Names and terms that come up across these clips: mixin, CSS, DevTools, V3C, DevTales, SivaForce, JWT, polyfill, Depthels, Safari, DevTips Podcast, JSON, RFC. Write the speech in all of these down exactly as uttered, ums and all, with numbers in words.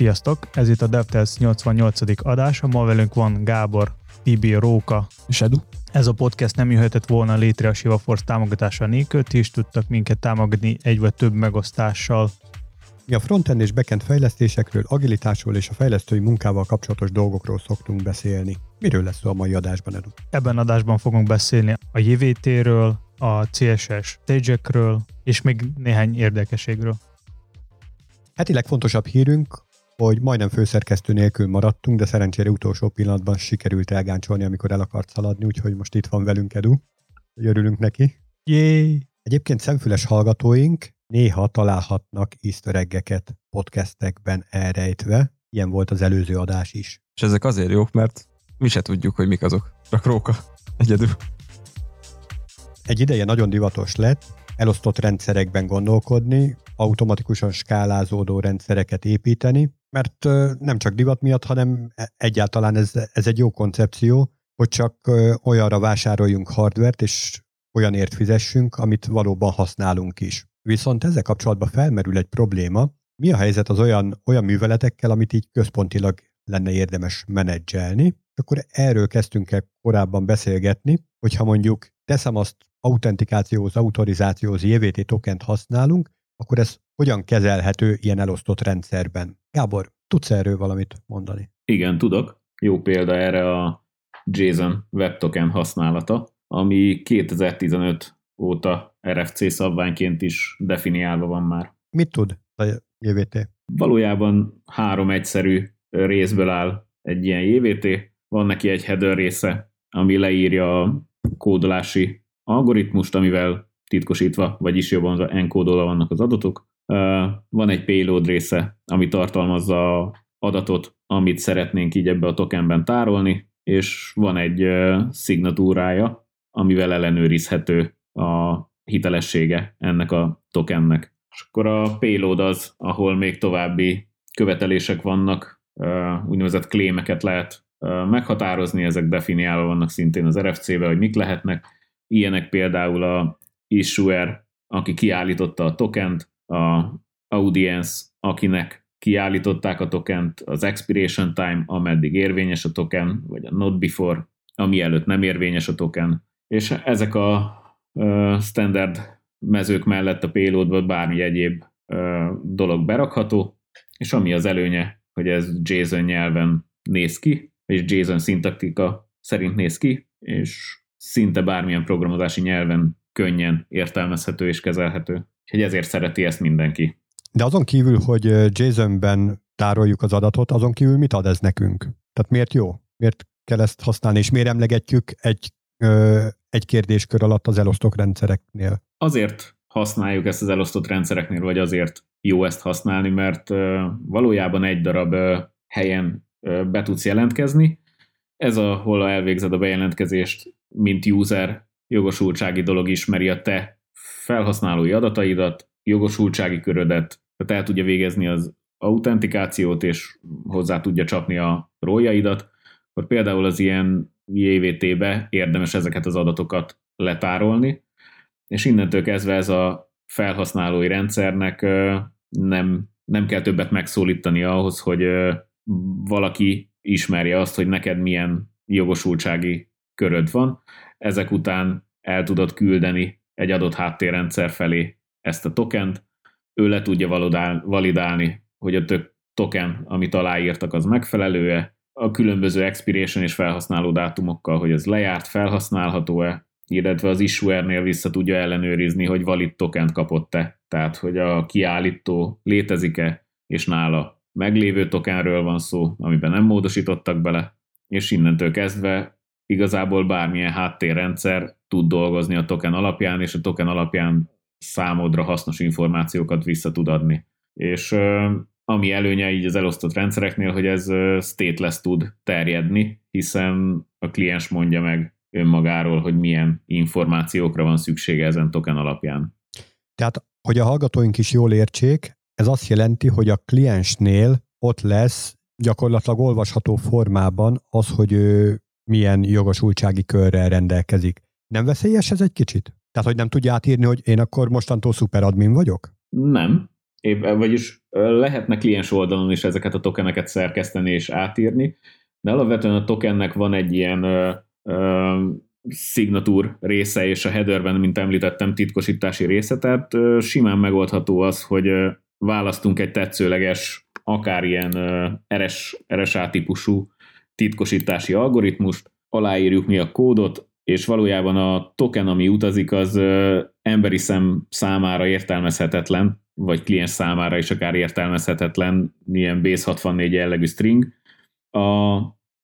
Sziasztok! Ez itt a Depthels nyolcvannyolcadik adása. Ma velünk van Gábor, Tibi, Róka és Edu. Ez a podcast nem jöhetett volna létre a SivaForce támogatása nélkül. Ti is tudtak minket támogatni egy vagy több megosztással. Mi a frontend és backend fejlesztésekről, agilitásról és a fejlesztői munkával kapcsolatos dolgokról szoktunk beszélni. Miről lesz szó a mai adásban, Edu? Ebben adásban fogunk beszélni a jé dupla vé té-ről, a cé es es stage-ekről és még néhány érdekességről. Heti legfontosabb hírünk, hogy majdnem főszerkesztő nélkül maradtunk, de szerencsére utolsó pillanatban sikerült elgáncsolni, amikor el akart szaladni, úgyhogy most itt van velünk Edu. Örülünk neki. Jéj! Egyébként szemfüles hallgatóink néha találhatnak easter egg-eket podcastekben elrejtve. Ilyen volt az előző adás is. És ezek azért jók, mert mi se tudjuk, hogy mik azok. Csak Róka egyedül. Egy ideje nagyon divatos lett elosztott rendszerekben gondolkodni, automatikusan skálázódó rendszereket építeni, mert nem csak divat miatt, hanem egyáltalán ez, ez egy jó koncepció, hogy csak olyanra vásároljunk hardvert, és olyanért fizessünk, amit valóban használunk is. Viszont ezzel kapcsolatban felmerül egy probléma, mi a helyzet az olyan, olyan műveletekkel, amit így központilag lenne érdemes menedzselni. Akkor erről kezdtünk el korábban beszélgetni, hogyha mondjuk teszem azt autentikációhoz, autorizációhoz, jé dupla vé té tokent használunk, akkor ez hogyan kezelhető ilyen elosztott rendszerben? Gábor, tudsz erről valamit mondani? Igen, tudok. Jó példa erre a JSON webtoken használata, ami kétezer-tizenöt óta er ef cé szabványként is definiálva van már. Mit tud a jé dupla vé té? Valójában három egyszerű részből áll egy ilyen jé dupla vé té. Van neki egy header része, ami leírja a kódolási algoritmust, amivel titkosítva, vagyis jobban enkódolva vannak az adatok. Van egy payload része, ami tartalmazza az adatot, amit szeretnénk így ebbe a tokenben tárolni, és van egy szignatúrája, amivel ellenőrizhető a hitelessége ennek a tokennek. És akkor a payload az, ahol még további követelések vannak, úgynevezett claimeket lehet meghatározni, ezek definiálva vannak szintén az er ef cé-be, hogy mik lehetnek. Ilyenek például a issuer, aki kiállította a tokent, a audience, akinek kiállították a tokent, az expiration time, ameddig érvényes a token, vagy a not before, ami előtt nem érvényes a token. És ezek a ö, standard mezők mellett a payloadba bármi egyéb ö, dolog berakható, és ami az előnye, hogy ez JSON nyelven néz ki, és JSON szintaktika szerint néz ki, és szinte bármilyen programozási nyelven könnyen értelmezhető és kezelhető. Úgyhogy ezért szereti ezt mindenki. De azon kívül, hogy JSON-ben tároljuk az adatot, azon kívül mit ad ez nekünk? Tehát miért jó? Miért kell ezt használni, és miért emlegetjük egy, ö, egy kérdéskör alatt az elosztott rendszereknél? Azért használjuk ezt az elosztott rendszereknél, vagy azért jó ezt használni, mert ö, valójában egy darab ö, helyen ö, be tudsz jelentkezni. Ez, ahol elvégzed a bejelentkezést, mint user jogosultsági dolog ismeri a te felhasználói adataidat, jogosultsági körödet, tehát el tudja végezni az autentikációt, és hozzá tudja csapni a róljaidat, akkor például az ilyen jé dupla vé té-be érdemes ezeket az adatokat letárolni, és innentől kezdve ez a felhasználói rendszernek nem, nem kell többet megszólítani ahhoz, hogy valaki ismerje azt, hogy neked milyen jogosultsági köröd van, ezek után el tudod küldeni egy adott háttérrendszer felé ezt a tokent, ő le tudja validálni, hogy a token, amit aláírtak, az megfelelő-e, a különböző expiration és felhasználó dátumokkal, hogy ez lejárt, felhasználható-e, illetve az issuernél vissza tudja ellenőrizni, hogy valid tokent kapott-e, tehát hogy a kiállító létezik-e, és nála meglévő tokenről van szó, amiben nem módosítottak bele, és innentől kezdve igazából bármilyen háttérrendszer tud dolgozni a token alapján, és a token alapján számodra hasznos információkat vissza tud adni. És ami előnye így az elosztott rendszereknél, hogy ez stateless tud terjedni, hiszen a kliens mondja meg önmagáról, hogy milyen információkra van szüksége ezen token alapján. Tehát, hogy a hallgatóink is jól értsék, ez azt jelenti, hogy a kliensnél ott lesz gyakorlatilag olvasható formában az, hogy ő milyen jogosultsági körrel rendelkezik. Nem veszélyes ez egy kicsit? Tehát, hogy nem tudja átírni, hogy én akkor mostantól szuperadmin vagyok? Nem, vagyis lehetne kliens oldalon is ezeket a tokeneket szerkeszteni és átírni, de alapvetően a tokennek van egy ilyen ö, ö, szignatúr része, és a headerben, mint említettem, titkosítási része, tehát ö, simán megoldható az, hogy ö, választunk egy tetszőleges, akár ilyen er es á típusú titkosítási algoritmust, aláírjuk mi a kódot, és valójában a token, ami utazik, az ö, emberi szem számára értelmezhetetlen, vagy kliens számára is akár értelmezhetetlen, ilyen Base hatvannégy jellegű string. A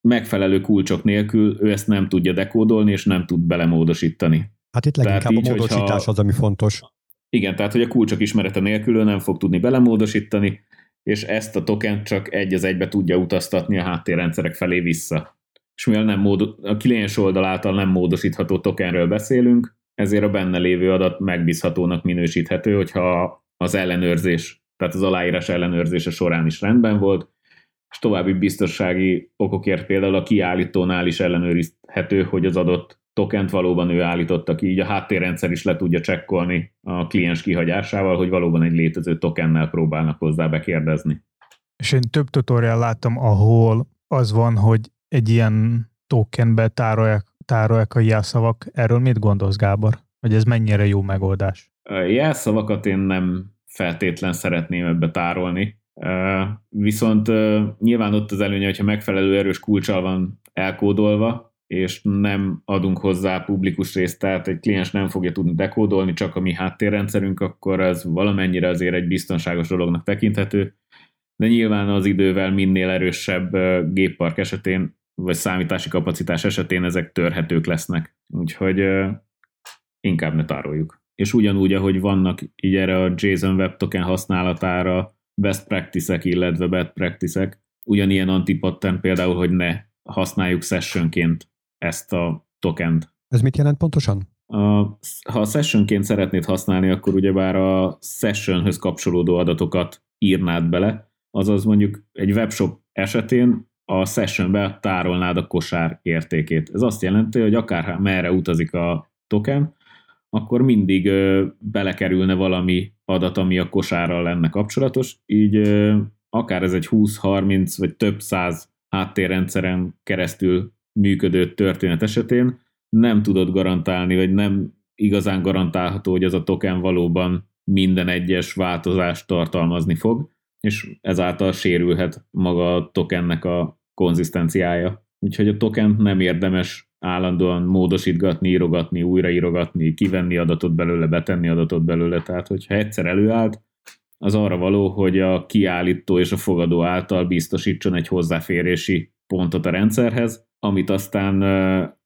megfelelő kulcsok nélkül ő ezt nem tudja dekódolni, és nem tud belemódosítani. Hát itt leginkább így, a módosítás hogyha, az, ami fontos. Igen, tehát hogy a kulcsok ismerete nélkül ő nem fog tudni belemódosítani, és ezt a token csak egy az egybe tudja utaztatni a háttérrendszerek felé vissza. És mivel nem módo- a kliens oldal által nem módosítható tokenről beszélünk, ezért a benne lévő adat megbízhatónak minősíthető, hogyha az ellenőrzés, tehát az aláírás ellenőrzése során is rendben volt, és további biztonsági okokért például a kiállítónál is ellenőrizhető, hogy az adott tokent valóban ő állította ki, így a háttérrendszer is le tudja csekkolni a kliens kihagyásával, hogy valóban egy létező tokennel próbálnak hozzá bekérdezni. És én több tutorial láttam, ahol az van, hogy egy ilyen tokenbe tárolják, tárolják a jelszavak. Erről mit gondolsz, Gábor? Hogy ez mennyire jó megoldás? Jelszavakat én nem feltétlen szeretném ebbe tárolni, viszont nyilván ott az előnye, hogyha megfelelő erős kulccsal van elkódolva, és nem adunk hozzá publikus részt, tehát egy kliens nem fogja tudni dekódolni, csak a mi háttérrendszerünk, akkor ez valamennyire azért egy biztonságos dolognak tekinthető, de nyilván az idővel minél erősebb géppark esetén, vagy számítási kapacitás esetén ezek törhetők lesznek, úgyhogy inkább ne tároljuk. És ugyanúgy, ahogy vannak így erre a JSON web token használatára best practice-ek, illetve bad practice-ek, ugyanilyen anti-pattern például, hogy ne használjuk sessionként ezt a tokent. Ez mit jelent pontosan? A, ha a sessionként szeretnéd használni, akkor ugyebár a sessionhöz kapcsolódó adatokat írnád bele, azaz mondjuk egy webshop esetén a sessionbe tárolnád a kosár értékét. Ez azt jelenti, hogy akár merre utazik a token, akkor mindig ö, belekerülne valami adat, ami a kosárral lenne kapcsolatos, így ö, akár ez egy húsz-harminc vagy több száz háttérrendszeren keresztül működő történet esetén nem tudod garantálni, vagy nem igazán garantálható, hogy ez a token valóban minden egyes változást tartalmazni fog, és ezáltal sérülhet maga a tokennek a konzisztenciája. Úgyhogy a tokent nem érdemes állandóan módosítgatni, írogatni, újraírogatni, kivenni adatot belőle, betenni adatot belőle, tehát hogyha egyszer előállt, az arra való, hogy a kiállító és a fogadó által biztosítson egy hozzáférési pontot a rendszerhez, amit aztán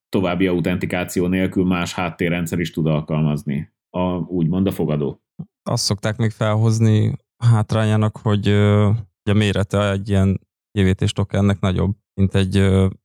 további autentikáció nélkül más háttérrendszer is tud alkalmazni, a, úgymond a fogadó. Azt szokták még felhozni hátrányának, hogy a mérete egy ilyen jé vé té-s tokennek nagyobb, mint egy,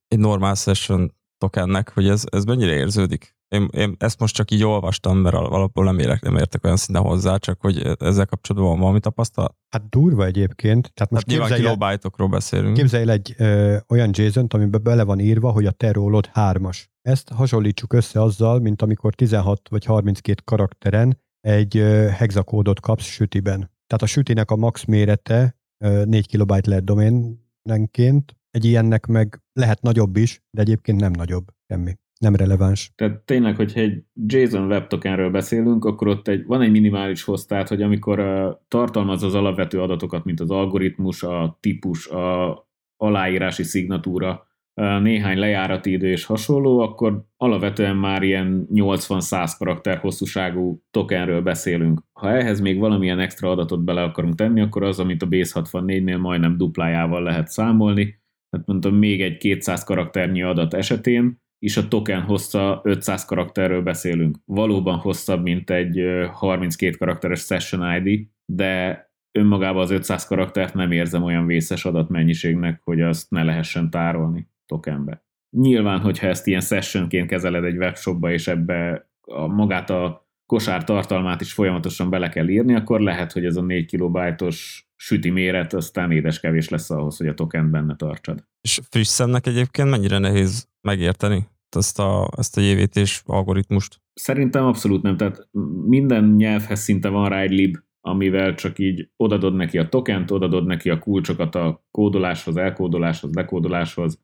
egy normál session tokennek, hogy ez, ez mennyire érződik. Én, én ezt most csak így olvastam, mert alapból nem, érek, nem értek olyan szinten hozzá, csak hogy ezzel kapcsolatban van valami tapasztalat? Hát durva egyébként. Tehát most hát nyilván kilobájtokról beszélünk. Képzelj egy ö, olyan JSON-t, amiben bele van írva, hogy a te rólod hármas. Ezt hasonlítsuk össze azzal, mint amikor tizenhat vagy harminckét karakteren egy ö, hexakódot kapsz sütiben. Tehát a sütinek a max mérete ö, négy kilobájt lehet doménenként, egy ilyennek meg lehet nagyobb is, de egyébként nem nagyobb, semmi. Nem releváns. Tehát tényleg, hogyha egy JSON web tokenről beszélünk, akkor ott egy, van egy minimális hossz, tehát, hogy amikor uh, tartalmaz az alapvető adatokat, mint az algoritmus, a típus, a aláírási szignatúra, uh, néhány lejárati idő és hasonló, akkor alapvetően már ilyen nyolcvan-száz karakter hosszúságú tokenről beszélünk. Ha ehhez még valamilyen extra adatot bele akarunk tenni, akkor az, amit a Base hatvannégynél majdnem duplájával lehet számolni, tehát mondtam, még egy kétszáz karakternyi adat esetén, és a token hossza ötszáz karakterről beszélünk. Valóban hosszabb, mint egy harminckét karakteres session i dé, de önmagában az ötszáz karaktert nem érzem olyan vészes adatmennyiségnek, hogy azt ne lehessen tárolni tokenbe. Nyilván, hogyha ezt ilyen sessionként kezeled egy webshopba, és ebbe a, magát a kosár tartalmát is folyamatosan bele kell írni, akkor lehet, hogy ez a négy kilobájtos süti méret aztán édeskevés lesz ahhoz, hogy a tokent benne tartsad. És friss szemnek egyébként mennyire nehéz megérteni ezt a, ezt a jé vé té-s algoritmust? Szerintem abszolút nem, tehát minden nyelvhez szinte van rá egy lib, amivel csak így odadod neki a tokent, odadod neki a kulcsokat a kódoláshoz, elkódoláshoz, lekódoláshoz,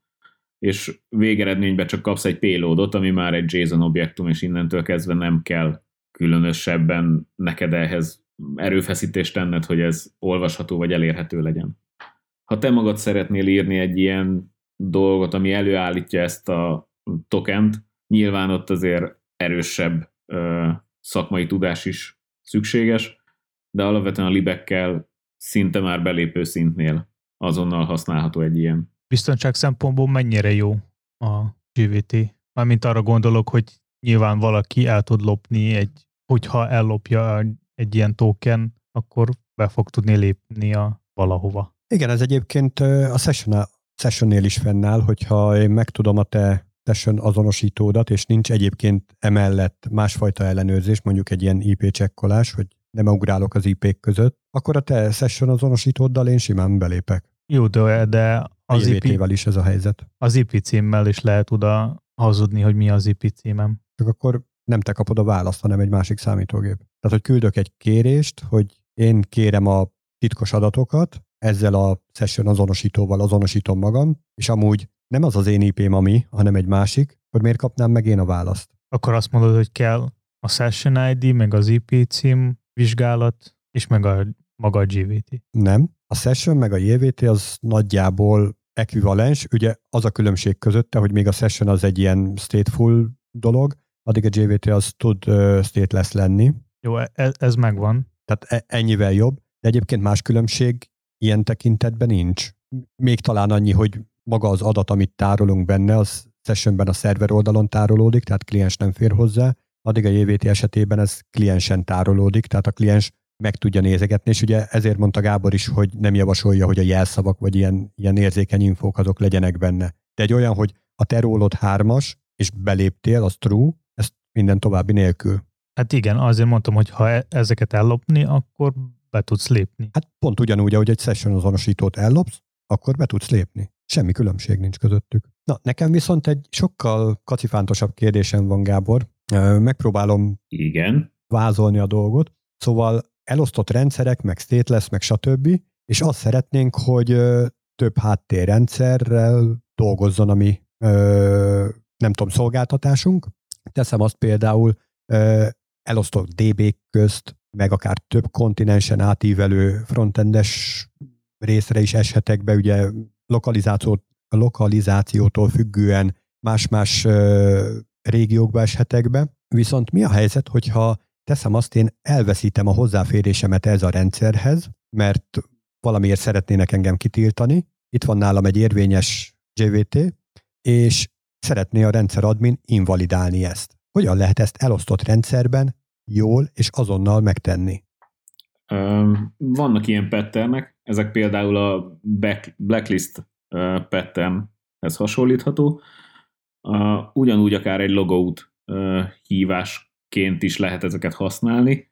és végeredményben csak kapsz egy payloadot, ami már egy JSON objektum, és innentől kezdve nem kell különösebben neked ehhez erőfeszítést tenned, hogy ez olvasható vagy elérhető legyen. Ha te magad szeretnél írni egy ilyen dolgot, ami előállítja ezt a tokent, nyilván ott azért erősebb ö, szakmai tudás is szükséges, de alapvetően a libekkel szinte már belépő szintnél azonnal használható egy ilyen. Biztonság szempontból mennyire jó a jé vé té? Mármint arra gondolok, hogy nyilván valaki el tud lopni, egy, hogyha ellopja egy ilyen token, akkor be fog tudni lépni a valahova. Igen, ez egyébként a sessionnél is fennáll, hogyha én megtudom a te session azonosítódat, és nincs egyébként emellett másfajta ellenőrzés, mondjuk egy ilyen i pé csekkolás, hogy nem ugrálok az i pék között, akkor a te session azonosítóddal én simán belépek. Jó, de, de az i pé-vel is ez a helyzet. Az i pé címmel is lehet oda hazudni, hogy mi az i pé címem. Csak akkor nem te kapod a választ, hanem egy másik számítógép. Tehát, hogy küldök egy kérést, hogy én kérem a titkos adatokat, ezzel a session azonosítóval azonosítom magam, és amúgy nem az az én i pém ami, hanem egy másik, hogy miért kapnám meg én a választ. Akkor azt mondod, hogy kell a session i dé, meg az i pé cím vizsgálat, és meg a maga a jé vé té. Nem. A session meg a jé vé té az nagyjából ekvivalens, ugye az a különbség közötte, hogy még a session az egy ilyen stateful dolog, addig a jé vé té az tud uh, stateless lenni. Jó, ez, ez megvan. Tehát ennyivel jobb, de egyébként más különbség ilyen tekintetben nincs. Még talán annyi, hogy maga az adat, amit tárolunk benne, az sessionben a szerver oldalon tárolódik, tehát kliens nem fér hozzá, addig a jé vé té esetében ez kliensen tárolódik, tehát a kliens meg tudja nézegetni, és ugye ezért mondta Gábor is, hogy nem javasolja, hogy a jelszavak vagy ilyen, ilyen érzékeny infók azok legyenek benne. De egy olyan, hogy a te rólod hármas, és beléptél, az true, ezt minden további nélkül. Hát igen, azért mondtam, hogy ha ezeket ellopni, akkor be tudsz lépni. Hát pont ugyanúgy, ahogy egy session azonosítót ellopsz, akkor be tudsz lépni. Semmi különbség nincs közöttük. Na, nekem viszont egy sokkal kacifántosabb kérdésem van, Gábor. Megpróbálom igen. vázolni a dolgot. Szóval elosztott rendszerek, meg stateless, meg stb. És azt szeretnénk, hogy ö, több háttérrendszerrel dolgozzon a mi, ö, nem tudom, szolgáltatásunk. Teszem azt például ö, elosztott dé bé közt, meg akár több kontinensen átívelő frontendes részre is eshetek be, ugye lokalizáció, lokalizációtól függően más-más ö, régiókba eshetek be. Viszont mi a helyzet, hogyha teszem azt, én elveszítem a hozzáférésemet ez a rendszerhez, mert valamiért szeretnének engem kitiltani. Itt van nálam egy érvényes jé vé té, és szeretné a rendszeradmin invalidálni ezt. Hogyan lehet ezt elosztott rendszerben jól és azonnal megtenni? Vannak ilyen patternek, ezek például a back, blacklist patternhez hasonlítható. Ugyanúgy akár egy logout hívás ként is lehet ezeket használni.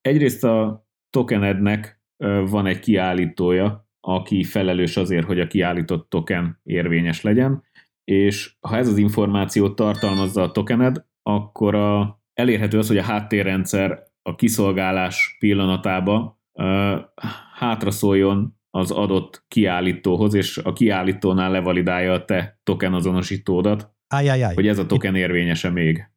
Egyrészt a tokenednek van egy kiállítója, aki felelős azért, hogy a kiállított token érvényes legyen, és ha ez az információt tartalmazza a tokened, akkor a, elérhető az, hogy a háttérrendszer a kiszolgálás pillanatában hátraszóljon az adott kiállítóhoz, és a kiállítónál levalidálja a te token azonosítódat, Ajajaj. hogy ez a token érvényese még.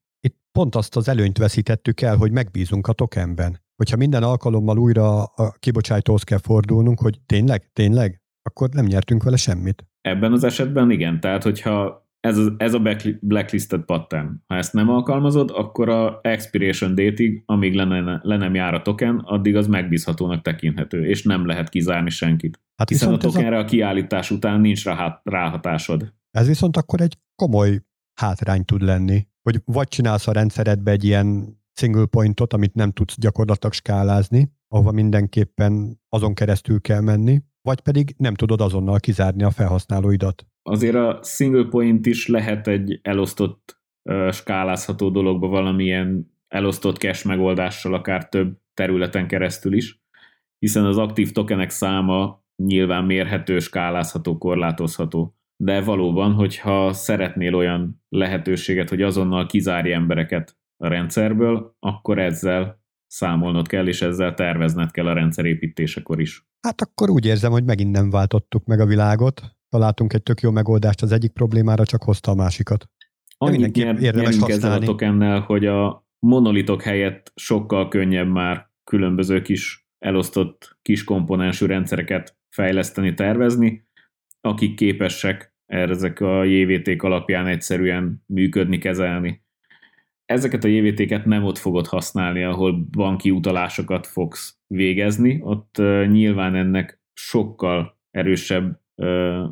Pont azt az előnyt veszítettük el, hogy megbízunk a tokenben. Hogyha minden alkalommal újra a kibocsájtóhoz kell fordulnunk, hogy tényleg, tényleg, akkor nem nyertünk vele semmit. Ebben az esetben igen, tehát hogyha ez a, ez a blacklisted pattern, ha ezt nem alkalmazod, akkor a expiration date-ig, amíg le, ne, le nem jár a token, addig az megbízhatónak tekinthető, és nem lehet kizárni senkit. Hát hiszen a tokenre a... a kiállítás után nincs rá, ráhatásod. Ez viszont akkor egy komoly hátrány tud lenni, hogy vagy csinálsz a rendszeredbe egy ilyen single pointot, amit nem tudsz gyakorlatilag skálázni, ahova mindenképpen azon keresztül kell menni, vagy pedig nem tudod azonnal kizárni a felhasználóidat. Azért a single point is lehet egy elosztott, skálázható dologba valamilyen elosztott cache megoldással, akár több területen keresztül is, hiszen az aktív tokenek száma nyilván mérhető, skálázható, korlátozható. De valóban, hogyha szeretnél olyan lehetőséget, hogy azonnal kizárj embereket a rendszerből, akkor ezzel számolnod kell, és ezzel tervezned kell a rendszerépítésekor is. Hát akkor úgy érzem, hogy megint nem váltottuk meg a világot. Találtunk egy tök jó megoldást az egyik problémára, csak hozta a másikat. Annyit nyerünk ezzel a tokennel, hogy a monolitok helyett sokkal könnyebb már különböző kis elosztott kis komponensű rendszereket fejleszteni, tervezni, akik képesek ezek a jé vé té-k alapján egyszerűen működni, kezelni. Ezeket a jé vé té-ket nem ott fogod használni, ahol banki utalásokat fogsz végezni, ott uh, nyilván ennek sokkal erősebb uh,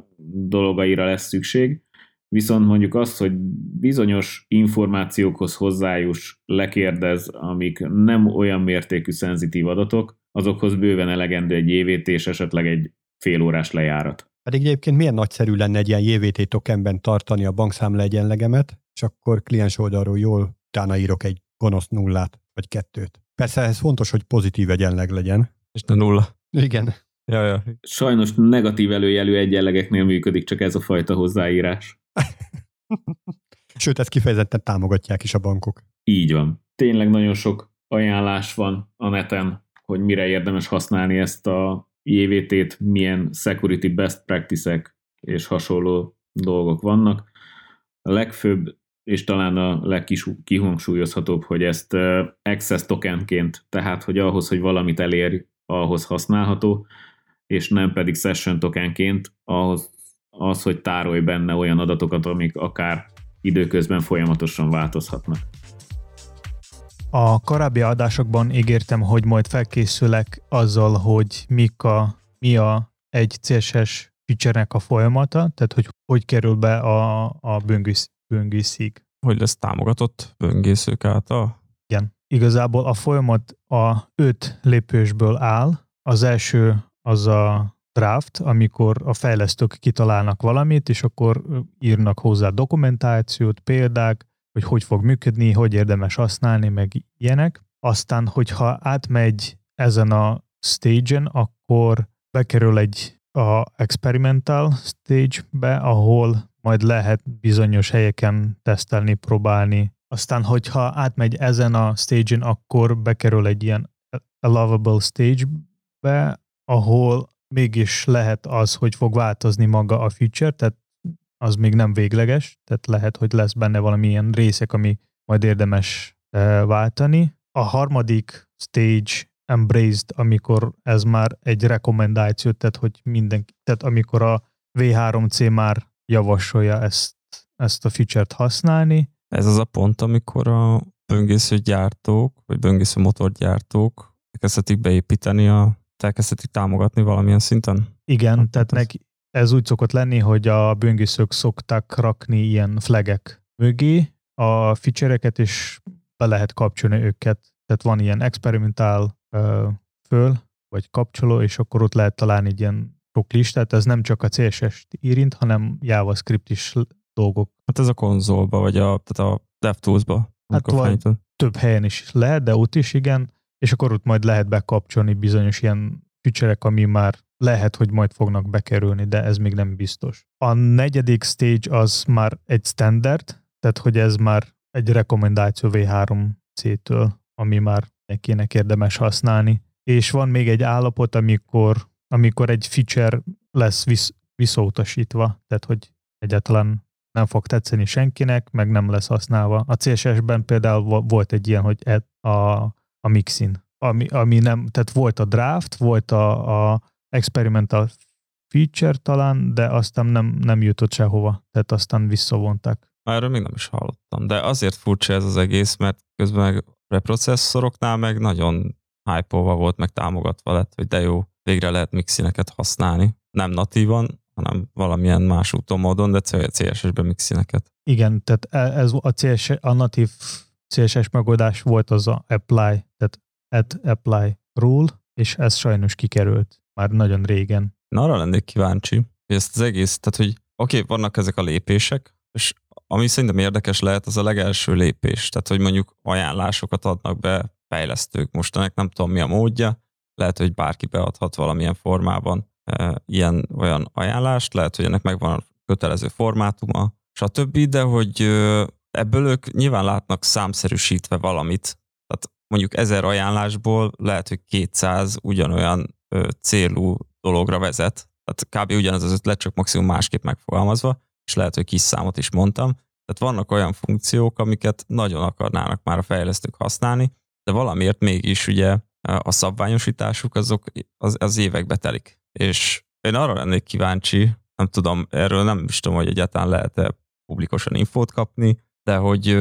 dolgaira lesz szükség, viszont mondjuk azt, hogy bizonyos információkhoz hozzájuss, lekérdez, amik nem olyan mértékű szenzitív adatok, azokhoz bőven elegendő egy jé vé té és esetleg egy félórás lejárat. Pedig egyébként milyen nagyszerű lenne egy ilyen jé vé té tokenben tartani a bankszámla egyenlegemet, és akkor kliens oldalról jól utána írok egy gonosz nullát, vagy kettőt. Persze ez fontos, hogy pozitív egyenleg legyen. És a nulla. Igen. Ja, ja. Sajnos negatív előjelű egyenlegeknél működik csak ez a fajta hozzáírás. Sőt, ezt kifejezetten támogatják is a bankok. Így van. Tényleg nagyon sok ajánlás van a neten, hogy mire érdemes használni ezt a jé vé té-t, milyen security best practice-ek és hasonló dolgok vannak. A legfőbb és talán a legkihangsúlyozhatóbb, hogy ezt access tokenként, tehát hogy ahhoz, hogy valamit elérj, ahhoz használható, és nem pedig session tokenként, ahhoz az, hogy tárolj benne olyan adatokat, amik akár időközben folyamatosan változhatnak. A korábbi adásokban ígértem, hogy majd felkészülek azzal, hogy mik a, mi a egy cé es es feature-nek a folyamata, tehát hogy hogy kerül be a, a böngész, böngészig. Hogy lesz támogatott böngészők által? Igen. Igazából a folyamat a öt lépésből áll. Az első az a draft, amikor a fejlesztők kitalálnak valamit, és akkor írnak hozzá dokumentációt, példák, hogy hogy fog működni, hogy érdemes használni, meg ilyenek. Aztán, hogyha átmegy ezen a stage-en, akkor bekerül egy a experimental stage-be, ahol majd lehet bizonyos helyeken tesztelni, próbálni. Aztán, hogyha átmegy ezen a stage-en, akkor bekerül egy ilyen allowable stage-be, ahol mégis lehet az, hogy fog változni maga a feature, tehát az még nem végleges, tehát lehet, hogy lesz benne valamilyen részek, ami majd érdemes e, váltani. A harmadik stage embraced, amikor ez már egy rekommendáció, tehát hogy mindenki, tehát amikor a vé három cé már javasolja ezt, ezt a feature-t használni. Ez az a pont, amikor a böngészőgyártók, vagy böngésző motorgyártók elkezdhetik beépíteni, a, elkezdhetik támogatni valamilyen szinten? Igen, hát, tehát neki ez úgy szokott lenni, hogy a böngészők szoktak rakni ilyen flagek mögé a feature-eket, és be lehet kapcsolni őket. Tehát van ilyen experimentál uh, föl, vagy kapcsoló, és akkor ott lehet találni egy ilyen sok listát. Ez nem csak a cé es es-t érint, hanem JavaScript is dolgok. Hát ez a konzolba, vagy a, tehát a DevTools-ba. Hát van, több helyen is lehet, de ott is igen, és akkor ott majd lehet bekapcsolni bizonyos ilyen feature-ek, ami már lehet, hogy majd fognak bekerülni, de ez még nem biztos. A negyedik stage az már egy standard, tehát hogy ez már egy rekomendáció vé három cé-től, ami már nekinek érdemes használni. És van még egy állapot, amikor, amikor egy feature lesz visz, visszautasítva, tehát hogy egyáltalán nem fog tetszeni senkinek, meg nem lesz használva. A cé es es-ben például volt egy ilyen, hogy a, a mixin, ami, ami nem, tehát volt a draft, volt a, a experimental feature talán, de aztán nem, nem jutott sehova, tehát aztán visszavonták. Erről még nem is hallottam, de azért furcsa ez az egész, mert közben meg preprocesszoroknál meg nagyon hype-olva volt, meg támogatva lett, hogy de jó, végre lehet mixineket használni. Nem natívan, hanem valamilyen más úton, módon, de cé es es-ben mixineket. Igen, tehát ez a, cé es es, a natív cé es es megoldás volt az a apply, tehát add apply rule, és ez sajnos kikerült. Már nagyon régen. Na, arra lennék kíváncsi, hogy ezt az egész, tehát hogy oké, okay, vannak ezek a lépések, és ami szerintem érdekes lehet, az a legelső lépés. Tehát, hogy mondjuk ajánlásokat adnak be fejlesztők mostanak, nem tudom mi a módja, lehet, hogy bárki beadhat valamilyen formában e, ilyen olyan ajánlást, lehet, hogy ennek megvan a kötelező formátuma, stb., de hogy ebből ők nyilván látnak számszerűsítve valamit, tehát mondjuk ezer ajánlásból lehet, hogy kétszáz ugyanolyan ö, célú dologra vezet. Tehát kb. Ugyanaz az ötlet, csak maximum másképp megfogalmazva, és lehet, hogy kis számot is mondtam. Tehát vannak olyan funkciók, amiket nagyon akarnának már a fejlesztők használni, de valamiért mégis ugye a szabványosításuk azok az, az évekbe telik. És én arra lennék kíváncsi, nem tudom, erről nem is tudom, hogy egyáltalán lehet-e publikusan infót kapni, de hogy,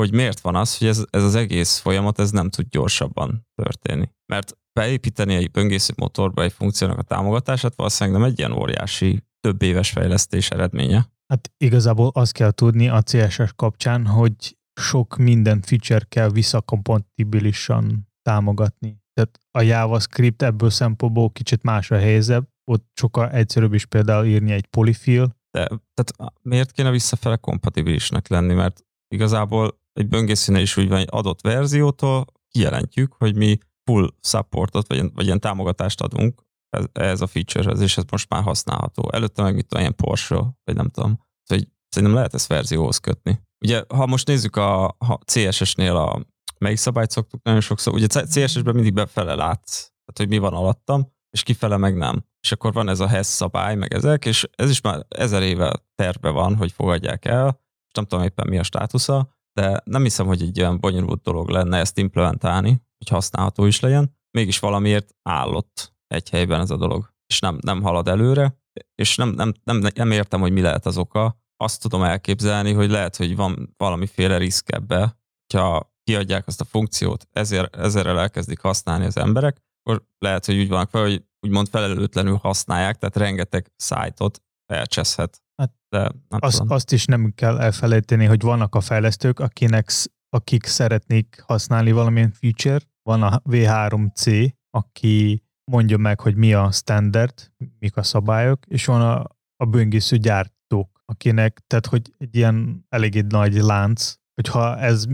hogy miért van az, hogy ez, ez az egész folyamat ez nem tud gyorsabban történni. Mert beépíteni egy böngésző motorba egy funkciónak a támogatását valószínűleg nem egy ilyen óriási, több éves fejlesztés eredménye. Hát igazából azt kell tudni a cé es es kapcsán, hogy sok minden feature kell visszakompatibilisan támogatni. Tehát a JavaScript ebből szempontból kicsit más a helyzet, ott sokkal egyszerűbb is például írni egy polyfill. De tehát miért kéne visszafele kompatibilisnek lenni? Mert igazából egy böngészőnél is úgy van, egy adott verziótól kijelentjük, hogy mi full supportot, vagy, vagy ilyen támogatást adunk ez, ez a feature-hez, és ez most már használható. Előtte meg mit tudom, ilyen Porsche, vagy nem tudom. Szóval, szerintem lehet ezt verzióhoz kötni. Ugye, ha most nézzük a cé es es-nél a melyik szabályt szoktuk nagyon sokszor, ugye cé es es-ben mindig befele látsz, tehát hogy mi van alattam, és kifele meg nem. És akkor van ez a hesz szabály, meg ezek, és ez is már ezer éve terve van, hogy fogadják el, és nem tudom éppen mi a státusza, de nem hiszem, hogy egy olyan bonyolult dolog lenne ezt implementálni, hogy használható is legyen. Mégis valamiért állott egy helyben ez a dolog, és nem, nem halad előre, és nem, nem, nem, nem értem, hogy mi lehet az oka. Azt tudom elképzelni, hogy lehet, hogy van valamiféle risk ebbe, hogyha kiadják azt a funkciót, ezért, ezért elkezdik használni az emberek, akkor lehet, hogy úgy vannak fel, hogy úgymond felelőtlenül használják, tehát rengeteg szájtot elcseszhet. Hát de azt, azt is nem kell elfelejteni, hogy vannak a fejlesztők, akinek, akik szeretnék használni valamilyen feature, van a vé három cé, aki mondja meg, hogy mi a standard, mik a szabályok, és van a, a böngésző gyártók, akinek, tehát hogy egy ilyen eléggé nagy lánc, hogyha ez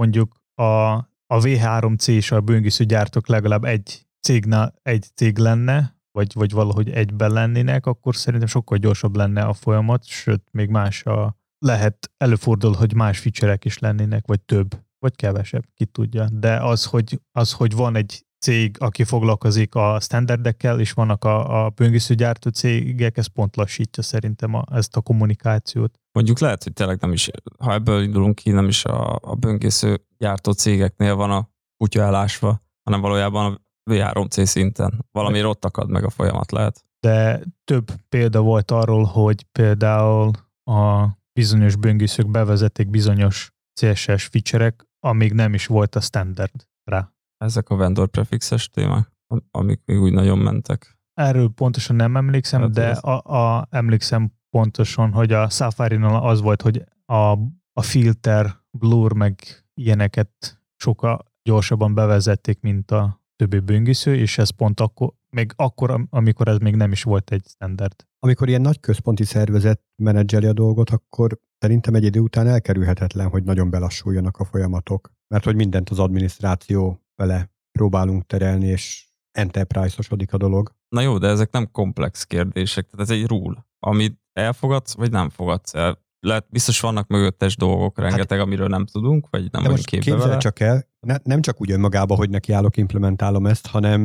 mondjuk a, a vé három cé és a böngésző gyártók legalább egy cégna, egy cég lenne, vagy, vagy valahogy egyben lennének, akkor szerintem sokkal gyorsabb lenne a folyamat, sőt, még más a, lehet előfordul, hogy más feature-ek is lennének, vagy több, vagy kevesebb, ki tudja. De az, hogy, az, hogy van egy cég, aki foglalkozik a standardekkel, és vannak a, a böngészőgyártó cégek, ez pont lassítja szerintem a, ezt a kommunikációt. Mondjuk lehet, hogy tényleg nem is, ha ebből indulunk ki, nem is a, a böngészőgyártó cégeknél van a kutya elásva, hanem valójában a vé három cé szinten. Valamiért ott akad meg a folyamat, lehet. De több példa volt arról, hogy például a bizonyos böngészők bevezették bizonyos cé es es feature-ek, amíg nem is volt a standard rá. Ezek a vendor prefixes témák, amik még úgy nagyon mentek. Erről pontosan nem emlékszem, hát, de a, a, emlékszem pontosan, hogy a Safari-nál az volt, hogy a, a filter, blur meg ilyeneket sokkal gyorsabban bevezették, mint a többi böngésző, és ez pont akkor, még akkor, amikor ez még nem is volt egy standard. Amikor ilyen nagy központi szervezet menedzseli a dolgot, akkor szerintem egy idő után elkerülhetetlen, hogy nagyon belassuljanak a folyamatok, mert hogy mindent az adminisztráció vele próbálunk terelni, és enterprise-osodik a dolog. Na jó, de ezek nem komplex kérdések, tehát ez egy rule, amit elfogadsz, vagy nem fogadsz el. Lehet, biztos vannak mögöttes dolgok, rengeteg, hát, amiről nem tudunk, vagy nem vagyunk képbe vele. Csak el, ne, nem csak úgy önmagában, hogy nekiállok, implementálom ezt, hanem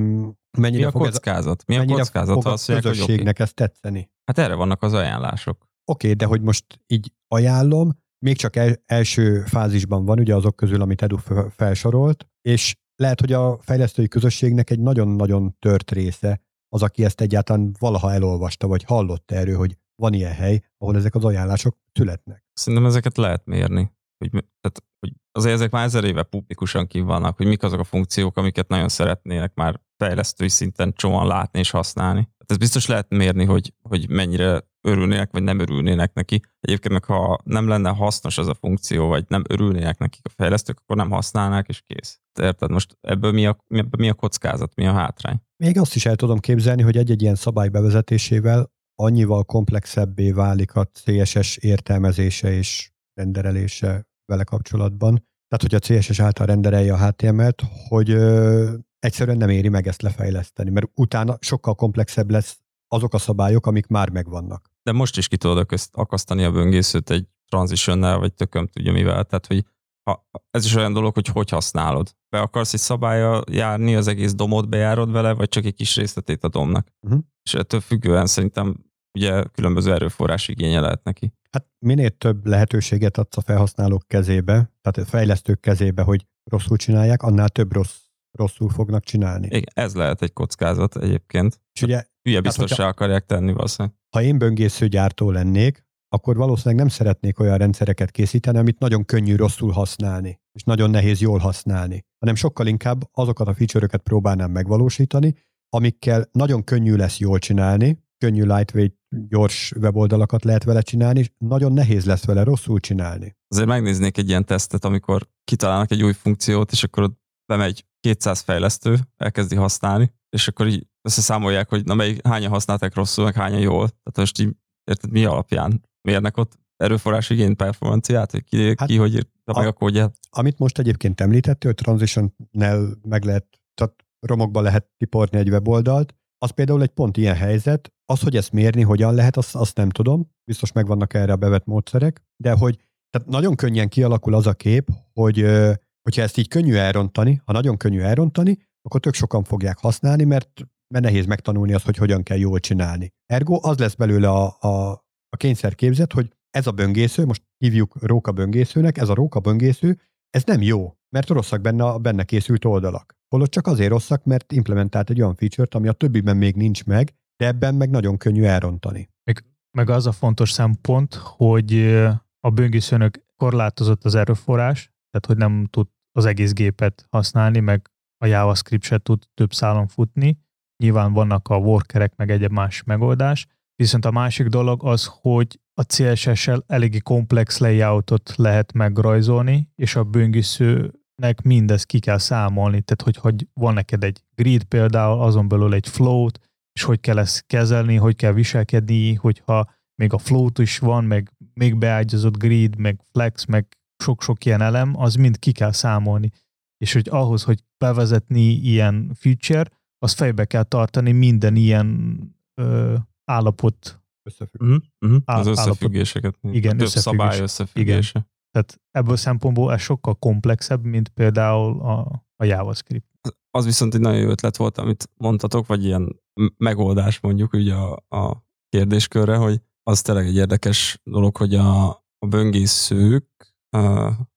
mennyire mi fog a kockázat? Mi a kockázat? Fog a közösségnek ezt tetszeni? Hát erre vannak az ajánlások. Oké, okay, de hogy most így ajánlom, még csak el, első fázisban van, ugye azok közül, amit Edu felsorolt, és lehet, hogy a fejlesztői közösségnek egy nagyon-nagyon tört része az, aki ezt egyáltalán valaha elolvasta, vagy hallotta erről, hogy van ilyen hely, ahol ezek az ajánlások születnek. Szerintem ezeket lehet mérni. Hogy, tehát, hogy azért ezek már ezer éve publikusan ki vannak, hogy mik azok a funkciók, amiket nagyon szeretnének már fejlesztői szinten csomóan látni és használni. Tehát ez biztos lehet mérni, hogy, hogy mennyire örülnének, vagy nem örülnének neki. Egyébként meg ha nem lenne hasznos az a funkció, vagy nem örülnének nekik a fejlesztők, akkor nem használnák, és kész. Érted? Most ebből mi a, mi a kockázat, mi a hátrány? Még azt is el tudom képzelni, hogy egy-egy ilyen szabály bevezetésével annyival komplexebbé válik a cé es es értelmezése és renderelése vele kapcsolatban. Tehát, hogy a cé es es által renderelje a há té em el-t, hogy ö, egyszerűen nem éri meg ezt lefejleszteni, mert utána sokkal komplexebb lesz azok a szabályok, amik már megvannak. De most is ki tudod akasztani a böngészőt egy transitionnel, vagy tököm tudja mivel. Tehát, hogy ha, ez is olyan dolog, hogy hogy használod. be akarsz egy szabállyal járni, az egész domot bejárod vele, vagy csak egy kis részletét a domnak. Uh-huh. És ettől függően szerintem ugye különböző erőforrás igénye lehet neki. Hát minél több lehetőséget adsz a felhasználók kezébe, tehát a fejlesztők kezébe, hogy rosszul csinálják, annál több rossz, rosszul fognak csinálni. Igen, ez lehet egy kockázat egyébként. És ugye, hülye biztossá hát, akarják tenni valószínűleg. Ha én böngészőgyártó lennék, akkor valószínűleg nem szeretnék olyan rendszereket készíteni, amit nagyon könnyű rosszul használni, és nagyon nehéz jól használni, hanem sokkal inkább azokat a feature-öket próbálnám megvalósítani, amikkel nagyon könnyű lesz jól csinálni, könnyű, lightweight, gyors weboldalakat lehet vele csinálni, és nagyon nehéz lesz vele rosszul csinálni. Azért megnéznék egy ilyen tesztet, amikor kitalálnak egy új funkciót, és akkor ott bemegy kétszáz fejlesztő, elkezdi használni, és akkor így összeszámolják, hogy na melyik, hányan használták rosszul, meg hányan jól. Tehát most így, érted, mi alapján mérnek ott erőforrás igény performanciát, hogy ki, hát, ki hogy írta meg a kódját. Amit most egyébként említettél, hogy transitionnel meg lehet, tehát romokba lehet tiporni egy weboldalt, az például egy pont ilyen helyzet, az, hogy ezt mérni hogyan lehet, azt, azt nem tudom, biztos megvannak erre a bevett módszerek, de hogy tehát nagyon könnyen kialakul az a kép, hogy hogyha ezt így könnyű elrontani, ha nagyon könnyű elrontani, akkor tök sokan fogják használni, mert, mert nehéz megtanulni azt, hogy hogyan kell jól csinálni. Ergo az lesz belőle a, a, a kényszerképzet, hogy ez a böngésző, most hívjuk rókaböngészőnek, ez a rókaböngésző, ez nem jó, mert rosszak benne a benne készült oldalak. Holott csak azért rosszak, mert implementált egy olyan feature-t, ami a többiben még nincs meg, de ebben meg nagyon könnyű elrontani. Meg, meg az a fontos szempont, hogy a böngészőnök korlátozott az erőforrás, tehát hogy nem tud az egész gépet használni, meg a JavaScript se tud több szálon futni. Nyilván vannak a workerek, meg egyéb más megoldás. Viszont a másik dolog az, hogy a cé es essel eléggé komplex layoutot lehet megrajzolni, és a böngészőnek mindezt ki kell számolni. Tehát, hogy, hogy van neked egy grid például, azon belül egy float, és hogy kell ezt kezelni, hogy kell viselkedni, hogyha még a float is van, meg még beágyazott grid, meg flex, meg sok-sok ilyen elem, az mind ki kell számolni. És hogy ahhoz, hogy bevezetni ilyen feature, az fejbe kell tartani minden ilyen ö, állapot. Összefügg. Uh-huh. Uh-huh. Á, az összefüggéseket. Állapot, igen, több összefüggés. Szabály összefüggése. Igen. Tehát ebből szempontból ez sokkal komplexebb, mint például a, a JavaScript. Az viszont egy nagyon jó ötlet volt, amit mondtatok, vagy ilyen megoldás mondjuk ugye a, a kérdéskörre, hogy az tényleg egy érdekes dolog, hogy a, a böngészők a,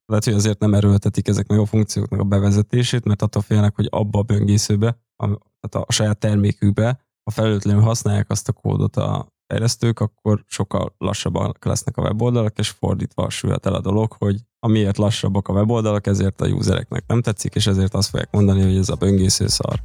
lehet, hogy azért nem erőltetik ezeknek a funkcióknak a bevezetését, mert attól félnek, hogy abba a böngészőbe, a, tehát a saját termékükbe, ha felelőtlenül használják azt a kódot a fejlesztők, akkor sokkal lassabbak lesznek a weboldalak, és fordítva sülhet el a dolog, hogy amiért lassabbak a weboldalak, ezért a usereknek nem tetszik, és ezért azt fogják mondani, hogy ez a böngésző szar.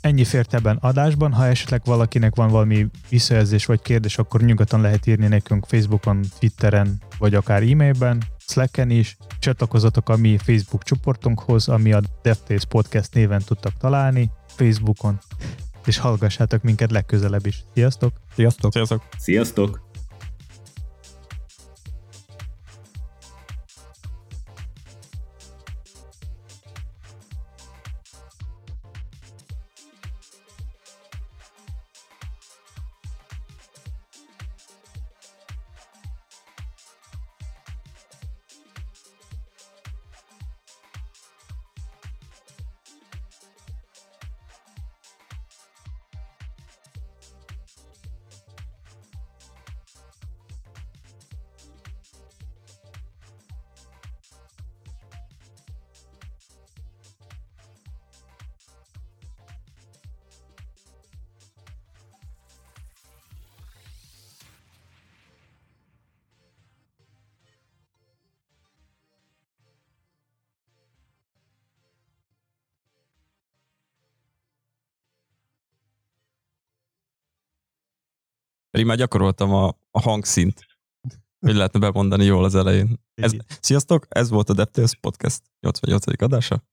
Ennyi fért ebben adásban, ha esetleg valakinek van valami visszajelzés vagy kérdés, akkor nyugodtan lehet írni nekünk Facebookon, Twitteren, vagy akár e-mailben, Slacken is. Csatlakozzatok a mi Facebook csoportunkhoz, ami a DevTips Podcast néven tudtak találni, Facebookon, és hallgassátok minket legközelebb is. Sziasztok! Sziasztok! Sziasztok! Sziasztok. Én már gyakoroltam a, a hangszint, hogy lehetne bemondani jól az elején. Ez, sziasztok, ez volt a DevTales Podcast nyolcvannyolcadik adása.